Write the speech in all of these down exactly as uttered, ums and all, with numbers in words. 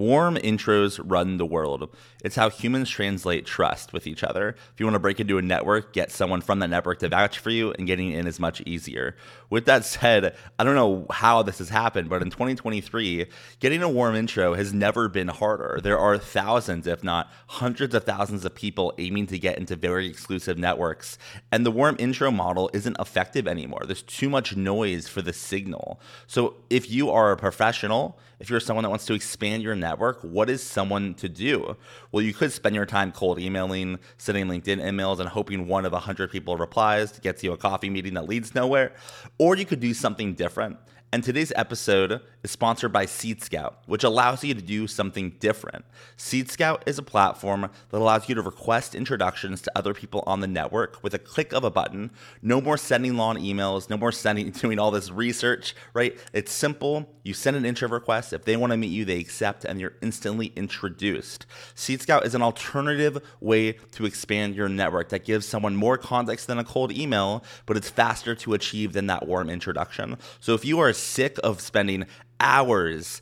Warm intros run the world. It's how humans translate trust with each other. If you want to break into a network, get someone from that network to vouch for you, and getting in is much easier. With that said, I don't know how this has happened, but in twenty twenty-three, getting a warm intro has never been harder. There are thousands, if not hundreds of thousands of people aiming to get into very exclusive networks, and the warm intro model isn't effective anymore. There's too much noise for the signal. So if you are a professional, if you're someone that wants to expand your network, what is someone to do? Well, you could spend your time cold emailing, sending LinkedIn emails, and hoping one of one hundred people replies, gets you a coffee meeting that leads nowhere. Or you could do something different. And today's episode is sponsored by Seed Scout, which allows you to do something different. Seed Scout is a platform that allows you to request introductions to other people on the network with a click of a button. No more sending long emails, no more sending, doing all this research, right? It's simple. You send an intro request. If they want to meet you, they accept, and you're instantly introduced. Seed Scout is an alternative way to expand your network that gives someone more context than a cold email, but it's faster to achieve than that warm introduction. So if you are sick of spending hours,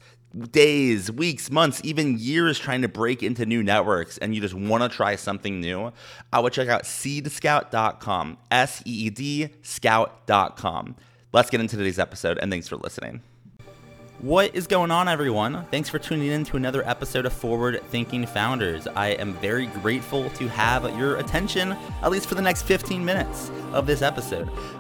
days, weeks, months, even years trying to break into new networks, and you just want to try something new, I would check out seed scout dot com, S E E D scout dot com. Let's get into today's episode, and thanks for listening. What is going on, everyone? Thanks for tuning in to another episode of Forward Thinking Founders. I am very grateful to have your attention, at least for the next fifteen minutes of this episode.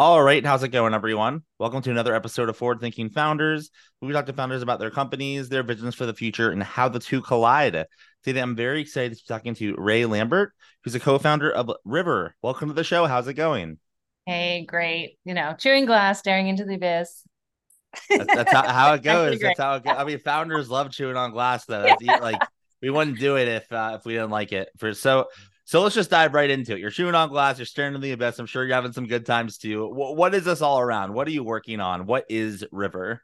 All right, how's it going, everyone? Welcome to another episode of Forward Thinking Founders, where we talk to founders about their companies, their visions for the future, and how the two collide. Today, I'm very excited to be talking to Ray Lambert, who's a co-founder of River. Welcome to the show. How's it going? Hey, great. You know, chewing glass, staring into the abyss. That's, that's how, how it goes. That's how it goes. I mean, founders love chewing on glass, though. Yeah. Like, we wouldn't do it if uh, if we didn't like it. For so. So let's just dive right into it. You're chewing on glass. You're staring into the abyss. I'm sure you're having some good times too. W- what is this all around? What are you working on? What is River?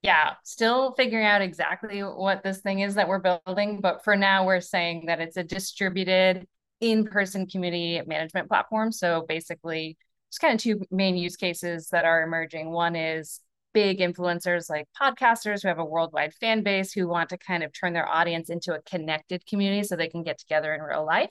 Yeah, still figuring out exactly what this thing is that we're building. But for now, we're saying that it's a distributed in-person community management platform. So basically, there's kind of two main use cases that are emerging. One is big influencers like podcasters who have a worldwide fan base who want to kind of turn their audience into a connected community so they can get together in real life.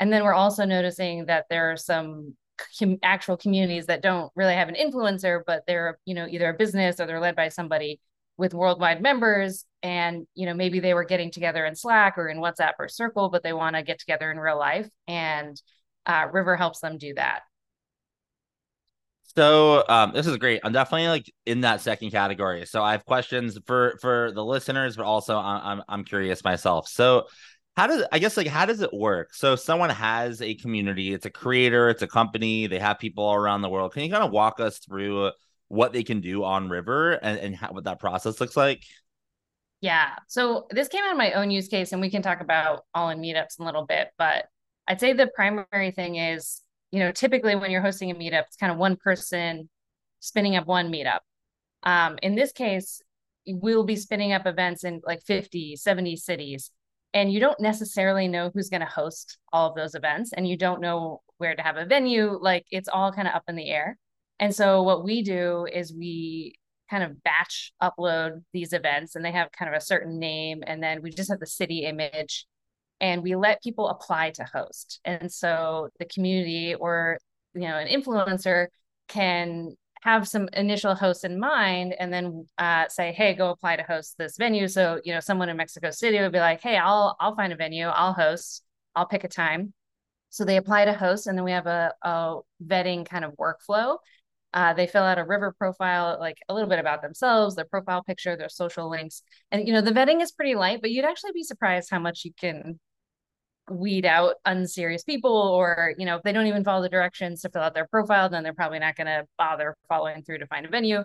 And then we're also noticing that there are some com- actual communities that don't really have an influencer, but they're, you know, either a business or they're led by somebody with worldwide members. And, you know, maybe they were getting together in Slack or in WhatsApp or Circle, but they want to get together in real life. And uh, River helps them do that. So um, this is great. I'm definitely like in that second category. So I have questions for for the listeners, but also I'm I'm curious myself. So How does I guess like how does it work? So someone has a community, it's a creator, it's a company, they have people all around the world. Can you kind of walk us through what they can do on River and, and how, what that process looks like? Yeah. So this came out of my own use case, and we can talk about All In meetups in a little bit, but I'd say the primary thing is, you know, typically when you're hosting a meetup, it's kind of one person spinning up one meetup. Um, in this case, we'll be spinning up events in like fifty, seventy cities. And you don't necessarily know who's going to host all of those events, and you don't know where to have a venue. Like, it's all kind of up in the air. And so what we do is we kind of batch upload these events, and they have kind of a certain name. And then we just have the city image, and we let people apply to host. And so the community or, you know, an influencer can have some initial hosts in mind, and then uh, say, hey, go apply to host this venue. So, you know, someone in Mexico City would be like, hey, I'll I'll find a venue, I'll host, I'll pick a time. So they apply to host, and then we have a, a vetting kind of workflow Uh, they fill out a River profile, like a little bit about themselves, their profile picture, their social links. And, you know, the vetting is pretty light, but you'd actually be surprised how much you can weed out unserious people, or, you know, if they don't even follow the directions to fill out their profile, then they're probably not going to bother following through to find a venue.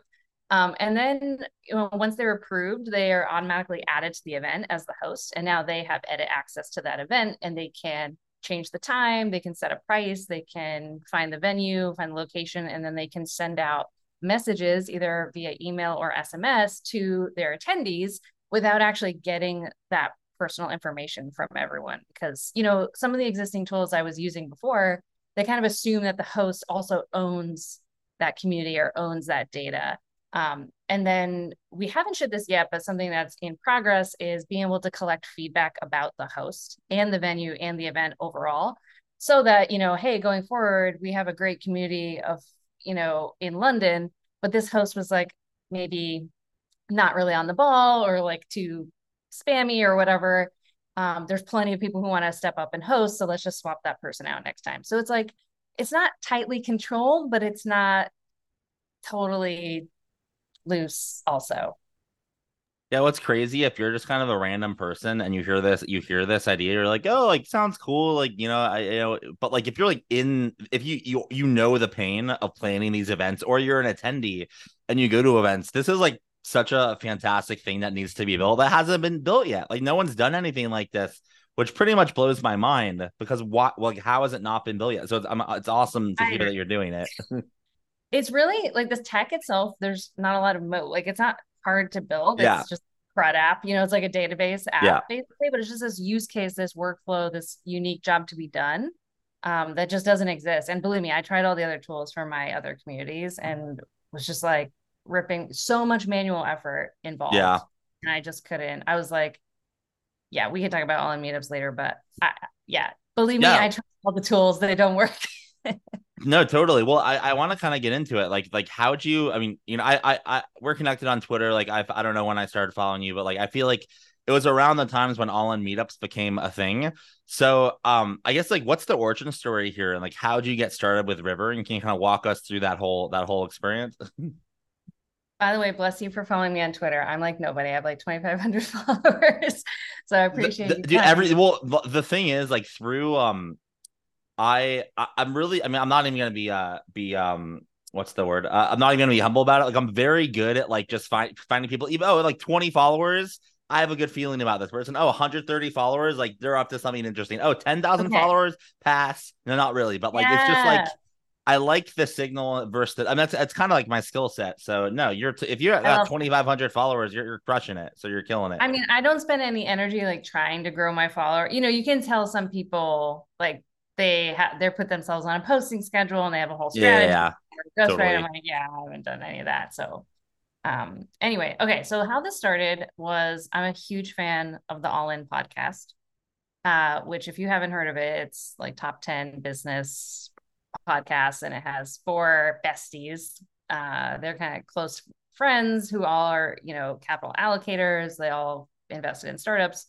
Um, and then, you know, once they're approved, they are automatically added to the event as the host. And now they have edit access to that event, and they can change the time, they can set a price, they can find the venue, find the location, and then they can send out messages either via email or S M S to their attendees without actually getting that personal information from everyone. Because, you know, some of the existing tools I was using before, they kind of assume that the host also owns that community or owns that data. Um, and then we haven't shipped this yet, but something that's in progress is being able to collect feedback about the host and the venue and the event overall, so that, you know, hey, going forward, we have a great community of, you know, in London, but this host was like, maybe not really on the ball, or like too spammy or whatever. Um, there's plenty of people who want to step up and host. So let's just swap that person out next time. So it's like, it's not tightly controlled, but it's not totally loose also. Yeah, what's crazy, if you're just kind of a random person and you hear this, you hear this idea, you're like, oh, like, sounds cool, like, you know, I, you know, but like, if you're like in, if you, you, you know, the pain of planning these events, or you're an attendee and you go to events, this is like such a fantastic thing that needs to be built that hasn't been built yet. Like, no one's done anything like this, which pretty much blows my mind, because what, like, how has it not been built yet? So it's, I'm, it's awesome to hear that you're doing it. It's really like this tech itself, there's not a lot of moat. Like, it's not hard to build. Yeah. It's just a CRUD app, you know, it's like a database app, yeah, basically, but it's just this use case, this workflow, this unique job to be done, um, that just doesn't exist. And believe me, I tried all the other tools for my other communities and was just like ripping so much manual effort involved. Yeah. And I just couldn't, I was like, yeah, we can talk about all in meetups later, but I, yeah, believe yeah. me, I tried all the tools, they don't work. No, totally. Well, I, I want to kind of get into it. Like, like how'd you, I mean, you know, I, I, I we're connected on Twitter. Like, I, I don't know when I started following you, but like, I feel like it was around the times when all in meetups became a thing. So, um, I guess, like, what's the origin story here? And like, how'd you get started with River? And can you kind of walk us through that whole, that whole experience? By the way, bless you for following me on Twitter. I'm like nobody. I have like twenty-five hundred followers. So I appreciate the, the, you. Dude, every, well, the thing is, like, through, um, I, I'm really, I mean, I'm not even going to be, uh, be, um, what's the word? Uh, I'm not even going to be humble about it. Like, I'm very good at like just find, finding people, even, oh, like twenty followers, I have a good feeling about this person. Oh, one hundred thirty followers, like, they're up to something interesting. Oh, ten thousand okay. followers, pass. No, not really. But like, yeah. It's just like, I like the signal versus the, I mean, that's, that's kind of like my skill set. So no, you're, t- if you're at uh, twenty-five hundred followers, you're, you're crushing it. So you're killing it. I mean, I don't spend any energy, like, trying to grow my follower. You know, you can tell some people, like, they ha- they put themselves on a posting schedule and they have a whole strategy. Yeah, yeah. Totally. Right. I'm like, yeah, I haven't done any of that. So um, anyway, okay. So how this started was, I'm a huge fan of the All In podcast, uh, which, if you haven't heard of it, it's like top ten business podcasts, and it has four besties. Uh, they're kind of close friends who all are, you know, capital allocators. They all invested in startups,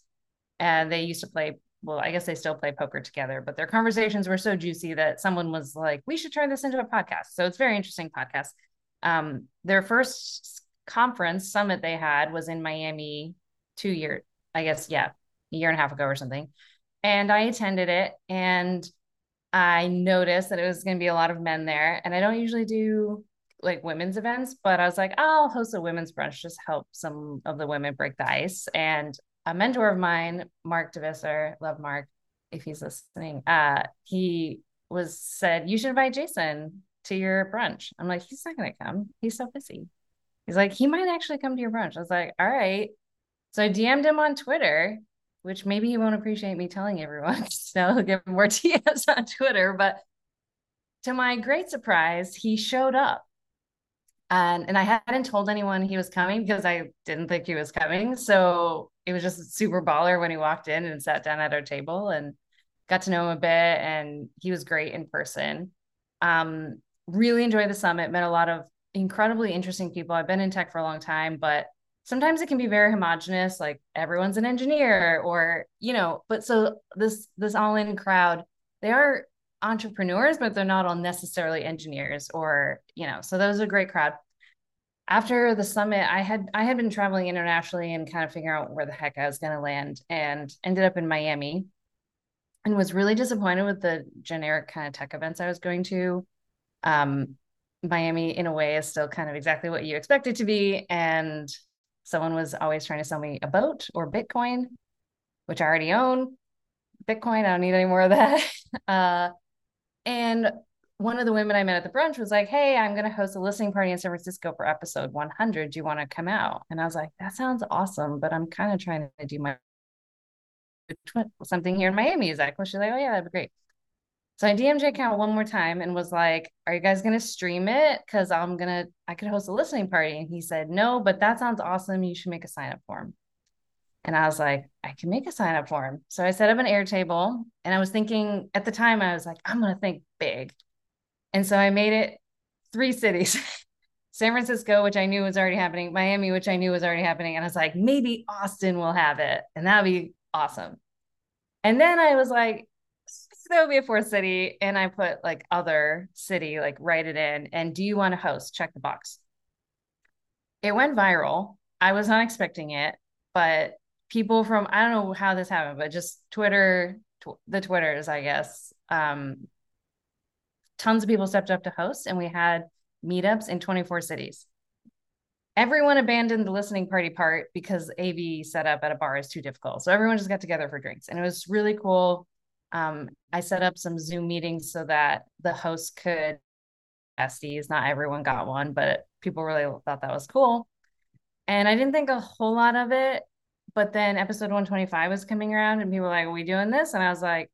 and they used to play, well, I guess they still play poker together, but their conversations were so juicy that someone was like, we should turn this into a podcast. So it's very interesting podcast. Um, their first conference summit they had was in Miami two years, I guess, yeah, a year and a half ago or something. And I attended it, and I noticed that it was going to be a lot of men there. And I don't usually do like women's events, but I was like, I'll host a women's brunch, just help some of the women break the ice. And a mentor of mine, Mark DeVisser, love Mark, if he's listening, uh, he was said, you should invite Jason to your brunch. I'm like, he's not going to come. He's so busy. He's like, he might actually come to your brunch. I was like, all right. So I D M'd him on Twitter, which maybe he won't appreciate me telling everyone. So he'll give more T S on Twitter. But to my great surprise, he showed up. And, and I hadn't told anyone he was coming because I didn't think he was coming. So it was just super baller when he walked in and sat down at our table, and got to know him a bit. And he was great in person. Um, really enjoyed the summit, met a lot of incredibly interesting people. I've been in tech for a long time, but sometimes it can be very homogenous. Like, everyone's an engineer, or, you know, but so this, this all in crowd, they are entrepreneurs, but they're not all necessarily engineers or, you know, so that was a great crowd. After the summit, I had I had been traveling internationally and kind of figuring out where the heck I was going to land, and ended up in Miami and was really disappointed with the generic kind of tech events I was going to. Um, Miami, in a way, is still kind of exactly what you expect it to be. And someone was always trying to sell me a boat or Bitcoin, which I already own. Bitcoin, I don't need any more of that. Uh, and one of the women I met at the brunch was like, hey, I'm going to host a listening party in San Francisco for episode one hundred. Do you want to come out? And I was like, that sounds awesome, but I'm kind of trying to do my something here in Miami. Is that cool? She's like, oh yeah, that'd be great. So I D M'd account one more time and was like, are you guys going to stream it? Cause I'm going to, I could host a listening party. And he said, no, but that sounds awesome. You should make a sign up form. And I was like, I can make a sign up form. So I set up an Airtable, and I was thinking at the time, I was like, I'm going to think big. And so I made it three cities, San Francisco, which I knew was already happening, Miami, which I knew was already happening. And I was like, maybe Austin will have it. And that'd be awesome. And then I was like, that would be a fourth city. And I put like other city, like write it in. And do you want to host? Check the box. It went viral. I was not expecting it, but people from, I don't know how this happened, but just Twitter, tw- the Twitters, I guess, um, tons of people stepped up to host, and we had meetups in twenty-four cities. Everyone abandoned the listening party part because A V set up at a bar is too difficult. So everyone just got together for drinks, and it was really cool. Um, I set up some Zoom meetings so that the host could besties. Not everyone got one, but people really thought that was cool. And I didn't think a whole lot of it, but then episode one twenty-five was coming around, and people were like, are we doing this? And I was like,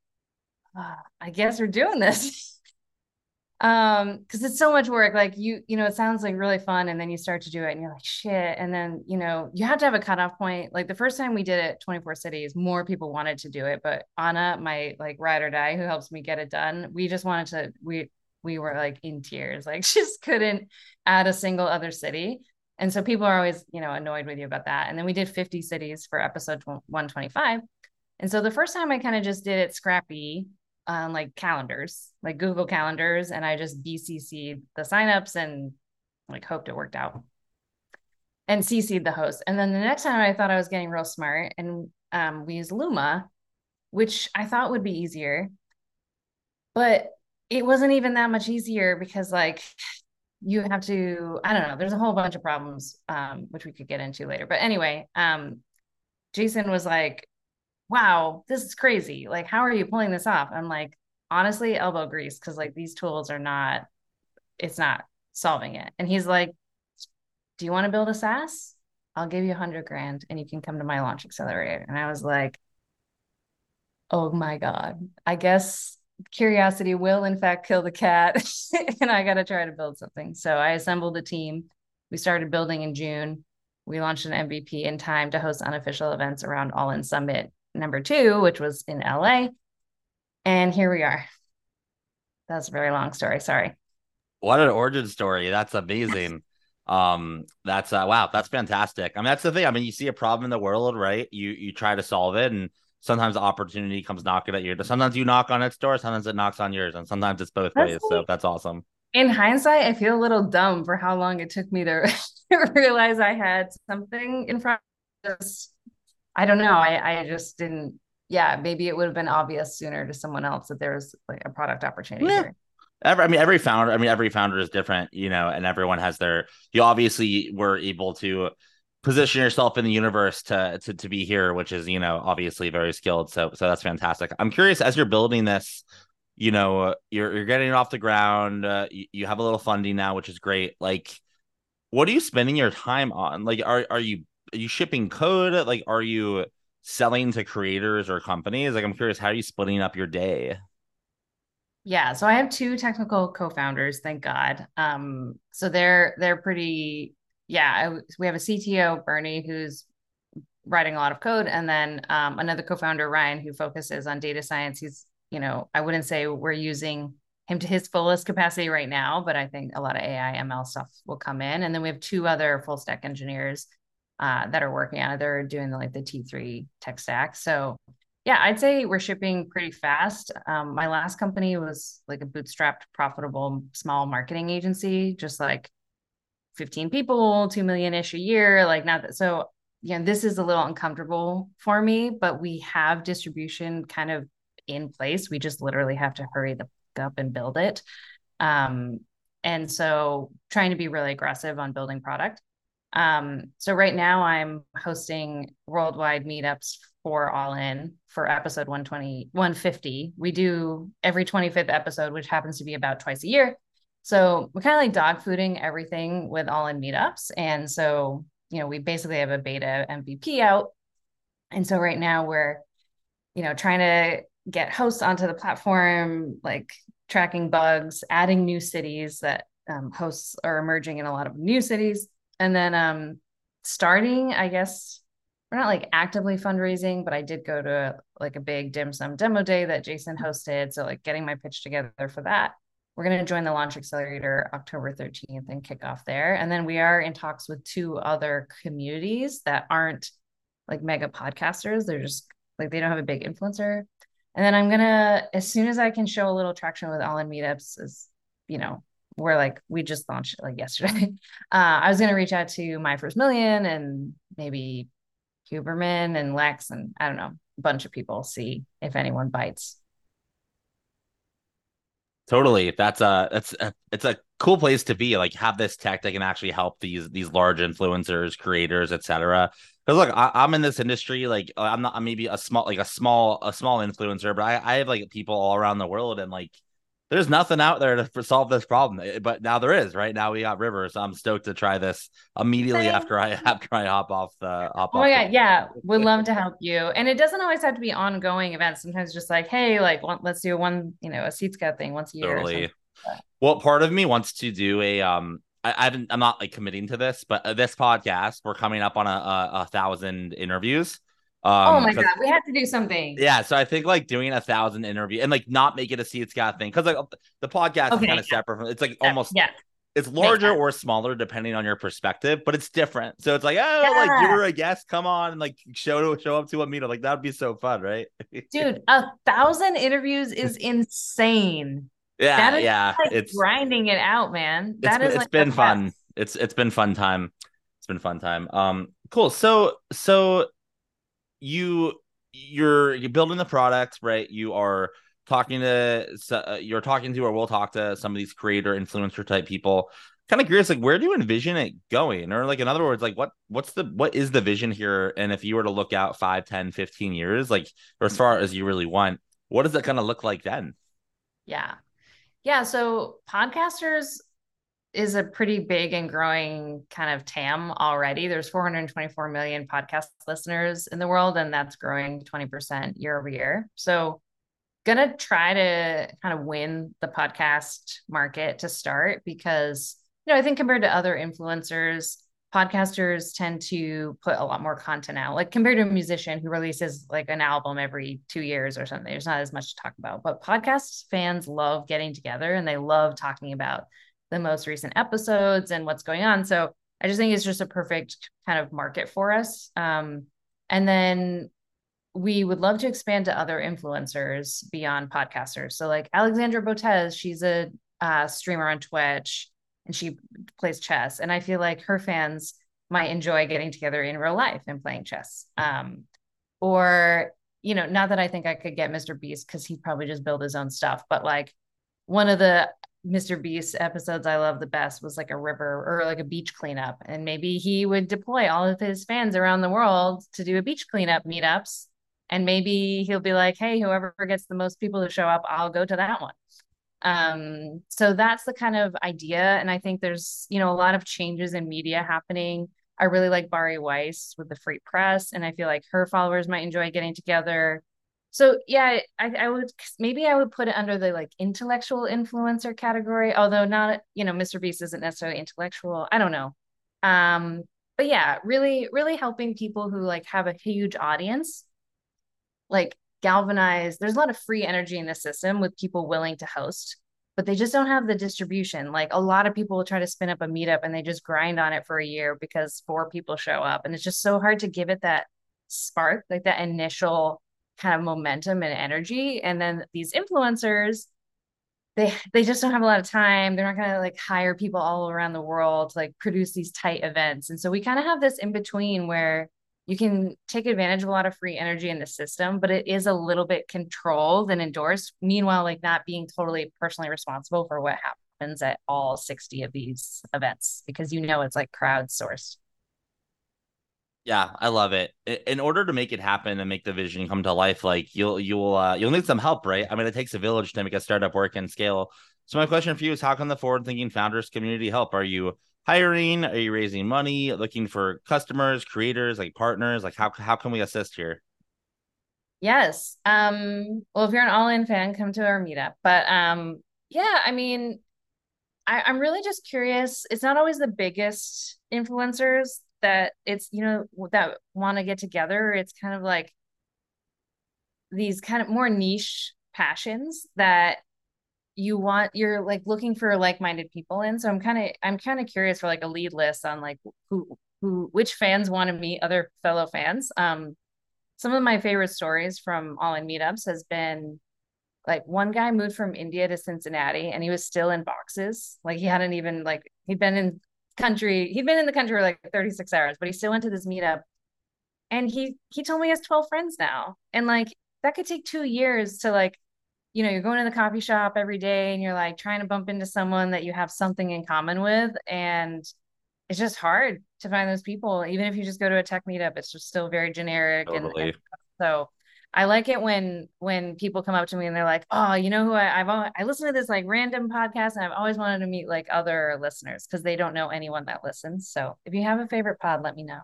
oh, I guess we're doing this. Um, because it's so much work. Like you, you know, it sounds like really fun, and then you start to do it, and you're like, shit. And then, you know, you have to have a cutoff point. Like the first time we did it, twenty-four cities, more people wanted to do it. But Anna, my like ride or die, who helps me get it done, we just wanted to. We we were like in tears, like just couldn't add a single other city. And so people are always, you know, annoyed with you about that. And then we did fifty cities for episode one twenty-five. And so the first time I kind of just did it scrappy. On um, like calendars, like Google calendars. And I just B C C'd the signups and like hoped it worked out, and C C'd the host. And then the next time I thought I was getting real smart, and um, we used Luma, which I thought would be easier, but it wasn't even that much easier because like you have to, I don't know, there's a whole bunch of problems um, which we could get into later. But anyway, um, Jason was like, wow, this is crazy. Like, how are you pulling this off? I'm like, honestly, elbow grease. Cause like these tools are not, it's not solving it. And he's like, do you want to build a SaaS? I'll give you a hundred grand and you can come to my Launch Accelerator. And I was like, oh my God, I guess curiosity will in fact kill the cat. And I got to try to build something. So I assembled a team. We started building in June. We launched an M V P in time to host unofficial events around All In Summit number two, which was in L A. And here we are. That's a very long story. Sorry. What an origin story. That's amazing. um, that's uh, wow. That's fantastic. I mean, that's the thing. I mean, you see a problem in the world, right? You, you try to solve it, and sometimes the opportunity comes knocking at your door. Sometimes you knock on its door, sometimes it knocks on yours, and sometimes it's both that's ways. Like, so that's awesome. In hindsight, I feel a little dumb for how long it took me to realize I had something in front of us. I don't know. I, I just didn't. Yeah, maybe it would have been obvious sooner to someone else that there was like a product opportunity. Yeah. Here. Every, I mean, every founder. I mean, every founder is different, you know, and everyone has their. You obviously were able to position yourself in the universe to to to be here, which is, you know, obviously very skilled. So so that's fantastic. I'm curious, as you're building this, you know, you're you're getting it off the ground. Uh, you, you have a little funding now, which is great. Like, what are you spending your time on? Like, are are you Are you shipping code? Like, are you selling to creators or companies? Like, I'm curious, how are you splitting up your day? Yeah. So I have two technical co-founders, thank God. Um, so they're, they're pretty, yeah, I, we have a C T O, Bernie, who's writing a lot of code. And then um, another co-founder, Ryan, who focuses on data science. He's, you know, I wouldn't say we're using him to his fullest capacity right now, but I think a lot of A I M L stuff will come in. And then we have two other full stack engineers Uh, that are working on it. They're doing the, like the T three tech stack. So Yeah, I'd say we're shipping pretty fast. Um, my last company was like a bootstrapped, profitable, small marketing agency, just like fifteen people, two million-ish a year. Like not that, so, you know, this is a little uncomfortable for me, but we have distribution kind of in place. We just literally have to hurry the fuck up and build it. Um, and so trying to be really aggressive on building product. Um, so right now I'm hosting worldwide meetups for All In for episode one twenty, one fifty. We do every twenty-fifth episode, which happens to be about twice a year. So we're kind of like dog fooding everything with All In meetups. And so, you know, we basically have a beta M V P out. And so right now we're, you know, trying to get hosts onto the platform, like tracking bugs, adding new cities that um, hosts are emerging in a lot of new cities. And then um, starting, I guess, we're not like actively fundraising, but I did go to like a big dim sum demo day that Jason hosted. So like getting my pitch together for that. We're going to join the Launch Accelerator October thirteenth and kick off there. And then we are in talks with two other communities that aren't like mega podcasters. They're just like, they don't have a big influencer. And then I'm going to, as soon as I can show a little traction with All In meetups is, you know, we're like, we just launched like yesterday. Uh, I was going to reach out to My First Million and maybe Huberman and Lex, and I don't know, a bunch of people, see if anyone bites. Totally. That's a, that's a, it's a cool place to be, like have this tech that can actually help these, these large influencers, creators, et cetera. Cause look, I, I'm in this industry. Like I'm not, I'm maybe a small, like a small, a small influencer, but I, I have like people all around the world, and like, there's nothing out there to solve this problem, but now there is. Right now we got River, so I'm stoked to try this immediately after I after I hop off the. Hop oh off yeah, the- yeah, would love to help you. And it doesn't always have to be ongoing events. Sometimes just like, hey, like one, let's do one, you know, a Seed Scout thing once a year. Totally. Or like well, part of me wants to do a. Um, I, I I'm not like committing to this, but this podcast, we're coming up on a a, a thousand interviews. Um, oh my god, we have to do something. Yeah, so I think like doing a thousand interview and like not make it a Seed Scout thing, because like the podcast okay, is kind of yeah. separate from it's like yeah. almost yeah. it's larger yeah. or smaller depending on your perspective, but it's different. So it's like, oh, yeah. like you were a guest, come on and like show show up to a meetup. Like that would be so fun, right? Dude, a thousand interviews is insane. Yeah, that is yeah, like it's grinding it out, man. That is it's like been fun. Best. It's it's been fun time. It's been fun time. Um, cool. So so. You you're you're building the product, right? You are talking to uh, you're talking to or will talk to some of these creator influencer type people. Kind of curious, like where do you envision it going? Or like in other words, like what what's the what is the vision here? And if you were to look out five, ten, fifteen years, like or as far as you really want, what does it kind of look like then? Yeah. Yeah, so podcasters is a pretty big and growing kind of T A M already. There's four hundred twenty-four million podcast listeners in the world, and that's growing twenty percent year over year. So gonna try to kind of win the podcast market to start, because, you know, I think compared to other influencers, podcasters tend to put a lot more content out, like compared to a musician who releases like an album every two years or something. There's not as much to talk about, but podcast fans love getting together and they love talking about the most recent episodes and what's going on. So I just think it's just a perfect kind of market for us. Um, and then we would love to expand to other influencers beyond podcasters. So like Alexandra Botez, she's a uh, streamer on Twitch and she plays chess. And I feel like her fans might enjoy getting together in real life and playing chess. Um, or, you know, not that I think I could get Mister Beast, because he'd probably just build his own stuff, but like one of the Mister Beast episodes I love the best was like a river or like a beach cleanup. And maybe he would deploy all of his fans around the world to do a beach cleanup meetups. And maybe he'll be like, hey, whoever gets the most people to show up, I'll go to that one. Um, so that's the kind of idea. And I think there's, you know, a lot of changes in media happening. I really like Bari Weiss with the Free Press. And I feel like her followers might enjoy getting together. So yeah, I, I would, maybe I would put it under the like intellectual influencer category, although not, you know, Mister Beast isn't necessarily intellectual. I don't know. Um, but yeah, really, really helping people who like have a huge audience, like galvanize. There's a lot of free energy in the system with people willing to host, but they just don't have the distribution. Like a lot of people will try to spin up a meetup and they just grind on it for a year because four people show up, and it's just so hard to give it that spark, like that initial kind of momentum and energy. And then these influencers, they they just don't have a lot of time. They're not going to like hire people all around the world to like produce these tight events. And so we kind of have this in between where you can take advantage of a lot of free energy in the system, but it is a little bit controlled and endorsed. Meanwhile, like not being totally personally responsible for what happens at all sixty of these events, because you know, it's like crowdsourced. Yeah, I love it. In order to make it happen and make the vision come to life, like you'll you'll uh, you'll need some help, right? I mean, it takes a village to make a startup work and scale. So my question for you is, how can the Forward Thinking Founders community help? Are you hiring? Are you raising money? Looking for customers, creators, like partners? Like how how can we assist here? Yes. Um, well, if you're an All In fan, come to our meetup. But um, yeah, I mean, I, I'm really just curious. It's not always the biggest influencers that it's, you know, that want to get together. It's kind of like these kind of more niche passions that you want, you're like looking for like-minded people in. So I'm kind of, I'm kind of curious for like a lead list on like who, who, which fans want to meet other fellow fans. Um, some of my favorite stories from All In meetups has been like one guy moved from India to Cincinnati and he was still in boxes. Like he hadn't even like, he'd been in country he'd been in the country for like thirty-six hours, but he still went to this meetup, and he he told me he has twelve friends now. And like that could take two years to, like, you know, you're going to the coffee shop every day and you're like trying to bump into someone that you have something in common with, and it's just hard to find those people. Even if you just go to a tech meetup, it's just still very generic. Totally. and, and so I like it when when people come up to me and they're like, oh, you know who I, I've always, I listen to this like random podcast and I've always wanted to meet like other listeners, because they don't know anyone that listens. So if you have a favorite pod, let me know.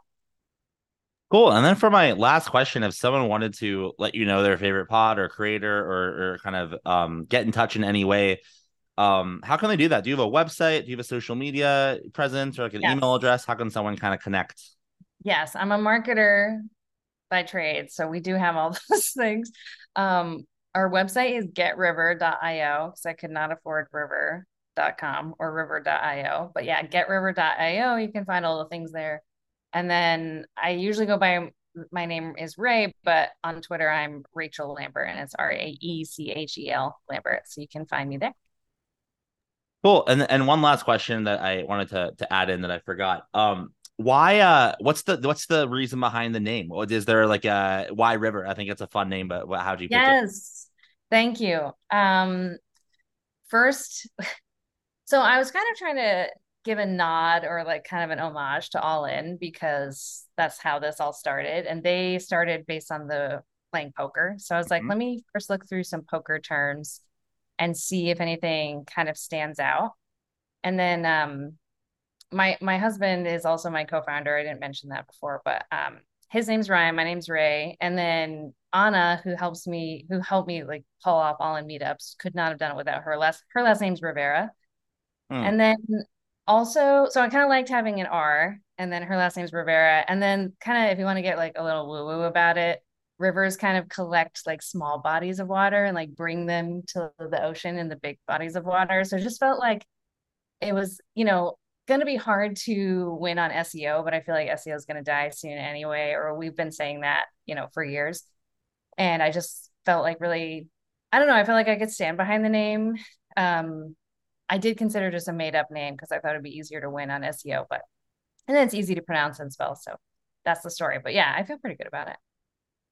Cool. And then for my last question, if someone wanted to let you know their favorite pod or creator or, or kind of um, get in touch in any way, um, how can they do that? Do you have a website? Do you have a social media presence or like an yes. email address? How can someone kind of connect? Yes, I'm a marketer by trade, so we do have all those things. Um, our website is get river dot io, because I could not afford river dot com or river dot io. But yeah, get river dot io, you can find all the things there. And then I usually go by, my name is Ray, but on Twitter I'm Rachel Lambert, and it's R A E C H E L Lambert. So you can find me there. Cool. And and one last question that I wanted to to add in that I forgot. Um, Why? Uh, what's the what's the reason behind the name? Is there like a why River? I think it's a fun name, but how do you? Yes, pick it? Thank you. Um, first, so I was kind of trying to give a nod or like kind of an homage to All In, because that's how this all started, and they started based on the playing poker. So I was mm-hmm. like, let me first look through some poker terms and see if anything kind of stands out, and then um. My my husband is also my co-founder. I didn't mention that before, but um, his name's Ryan. My name's Ray. And then Anna, who helps me, who helped me like pull off All In meetups, could not have done it without her. Last her last name's Rivera. Hmm. And then also, so I kind of liked having an R. And then her last name's Rivera. And then kind of, if you want to get like a little woo woo about it, rivers kind of collect like small bodies of water and like bring them to the ocean and the big bodies of water. So it just felt like it was, you know, going to be hard to win on S E O, but I feel like S E O is going to die soon anyway, or we've been saying that, you know, for years. And I just felt like really, I don't know, I felt like I could stand behind the name. Um, I did consider just a made up name because I thought it'd be easier to win on S E O, but, and then it's easy to pronounce and spell. So that's the story, but yeah, I feel pretty good about it.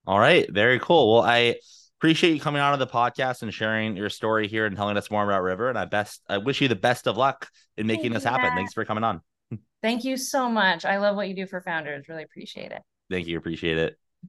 All right. Very cool. Well, I appreciate you coming on to the podcast and sharing your story here and telling us more about River. And I best, I wish you the best of luck in making this happen. Thanks for coming on. Thank you so much. I love what you do for founders. Really appreciate it. Thank you. Appreciate it.